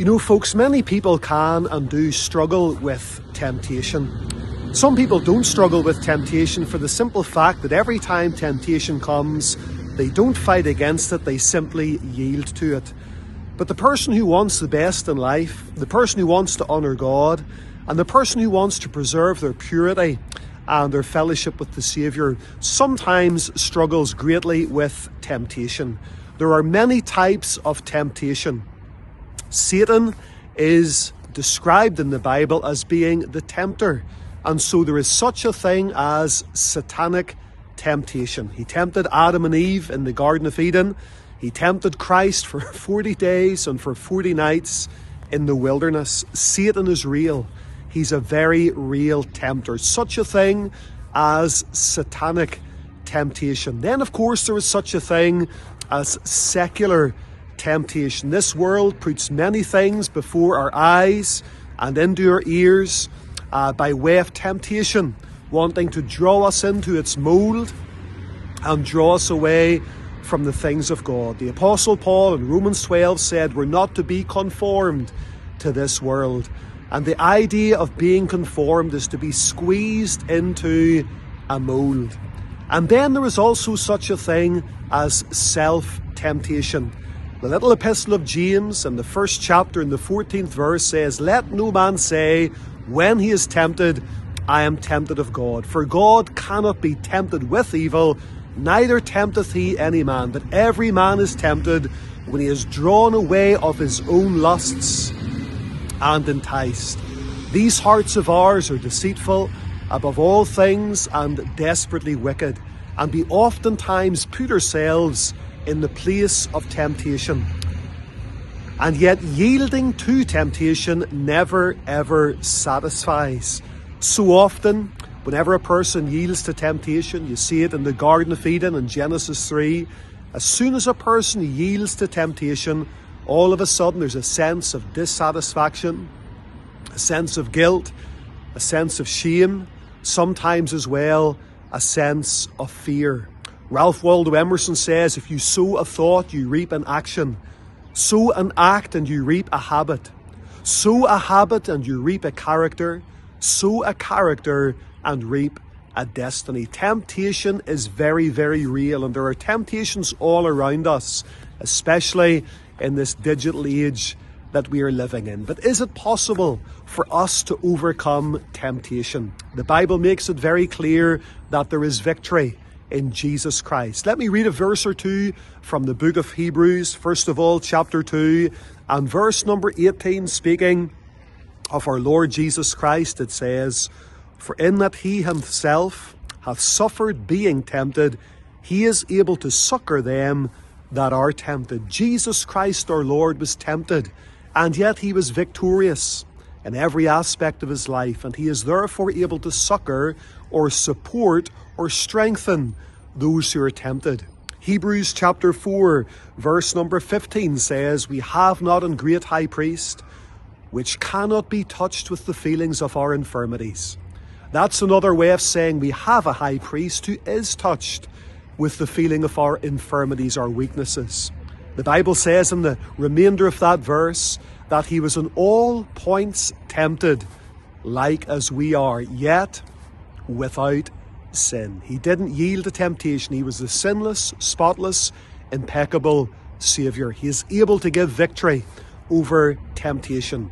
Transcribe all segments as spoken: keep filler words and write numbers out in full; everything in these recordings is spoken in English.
You know, folks, many people can and do struggle with temptation. Some people don't struggle with temptation for the simple fact that every time temptation comes, they don't fight against it, they simply yield to it. But the person who wants the best in life, the person who wants to honour God, and the person who wants to preserve their purity and their fellowship with the Saviour, sometimes struggles greatly with temptation. There are many types of temptation. Satan is described in the Bible as being the tempter, and so there is such a thing as satanic temptation. He tempted Adam and Eve in the Garden of Eden. He tempted Christ for forty days and for forty nights in the wilderness. Satan is real. He's a very real tempter. Such a thing as satanic temptation. Then, of course, there is such a thing as secular temptation. This world puts many things before our eyes and into our ears uh, by way of temptation, wanting to draw us into its mould and draw us away from the things of God. The Apostle Paul in Romans twelve said we're not to be conformed to this world, and the idea of being conformed is to be squeezed into a mould. And then there is also such a thing as self-temptation. The little epistle of James in the first chapter in the fourteenth verse says, "Let no man say when he is tempted, I am tempted of God, for God cannot be tempted with evil, neither tempteth he any man, but every man is tempted when he is drawn away of his own lusts and enticed. These hearts of ours are deceitful above all things and desperately wicked, and we oftentimes put ourselves in the place of temptation." And yet yielding to temptation never ever satisfies. So often, whenever a person yields to temptation, you see it in the Garden of Eden in Genesis three, as soon as a person yields to temptation, all of a sudden there's a sense of dissatisfaction, a sense of guilt, a sense of shame, sometimes as well a sense of fear. Ralph Waldo Emerson says, if you sow a thought, you reap an action. Sow an act and you reap a habit. Sow a habit and you reap a character. Sow a character and reap a destiny. Temptation is very, very real, and there are temptations all around us, especially in this digital age that we are living in. But is it possible for us to overcome temptation? The Bible makes it very clear that there is victory in Jesus Christ. Let me read a verse or two from the book of Hebrews. First of all, chapter two and verse number eighteen, speaking of our Lord Jesus Christ, it says, "For in that he himself hath suffered being tempted, he is able to succour them that are tempted." Jesus Christ our Lord was tempted, and yet he was victorious in every aspect of his life, and he is therefore able to succour or support or strengthen those who are tempted. Hebrews chapter four, verse number fifteen says, "We have not an great high priest which cannot be touched with the feelings of our infirmities." That's another way of saying we have a high priest who is touched with the feeling of our infirmities, our weaknesses. The Bible says in the remainder of that verse that he was in all points tempted, like as we are, yet without sin. He didn't yield to temptation. He was the sinless, spotless, impeccable Saviour. He is able to give victory over temptation.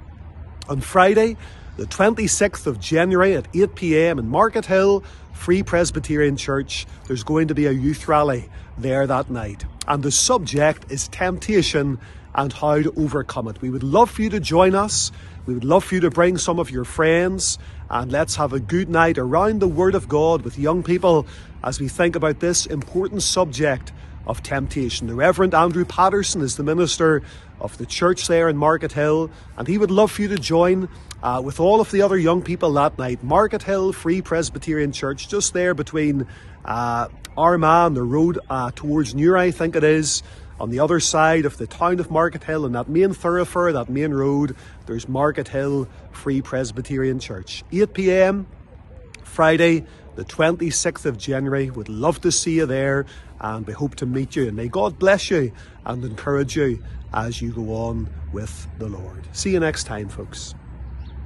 On Friday, the twenty-sixth of January at eight p m in Market Hill Free Presbyterian Church, there's going to be a youth rally there that night, and the subject is temptation and how to overcome it. We would love for you to join us. We would love for you to bring some of your friends, and let's have a good night around the Word of God with young people as we think about this important subject of temptation. The Reverend Andrew Patterson is the minister of the church there in Market Hill, and he would love for you to join uh, with all of the other young people that night. Market Hill Free Presbyterian Church, just there between uh, Armagh and the road uh, towards Newry, I think it is, on the other side of the town of Market Hill, and that main thoroughfare, that main road, there's Market Hill Free Presbyterian Church. eight p m Friday, the twenty-sixth of January. We'd love to see you there, and we hope to meet you. And may God bless you and encourage you as you go on with the Lord. See you next time, folks.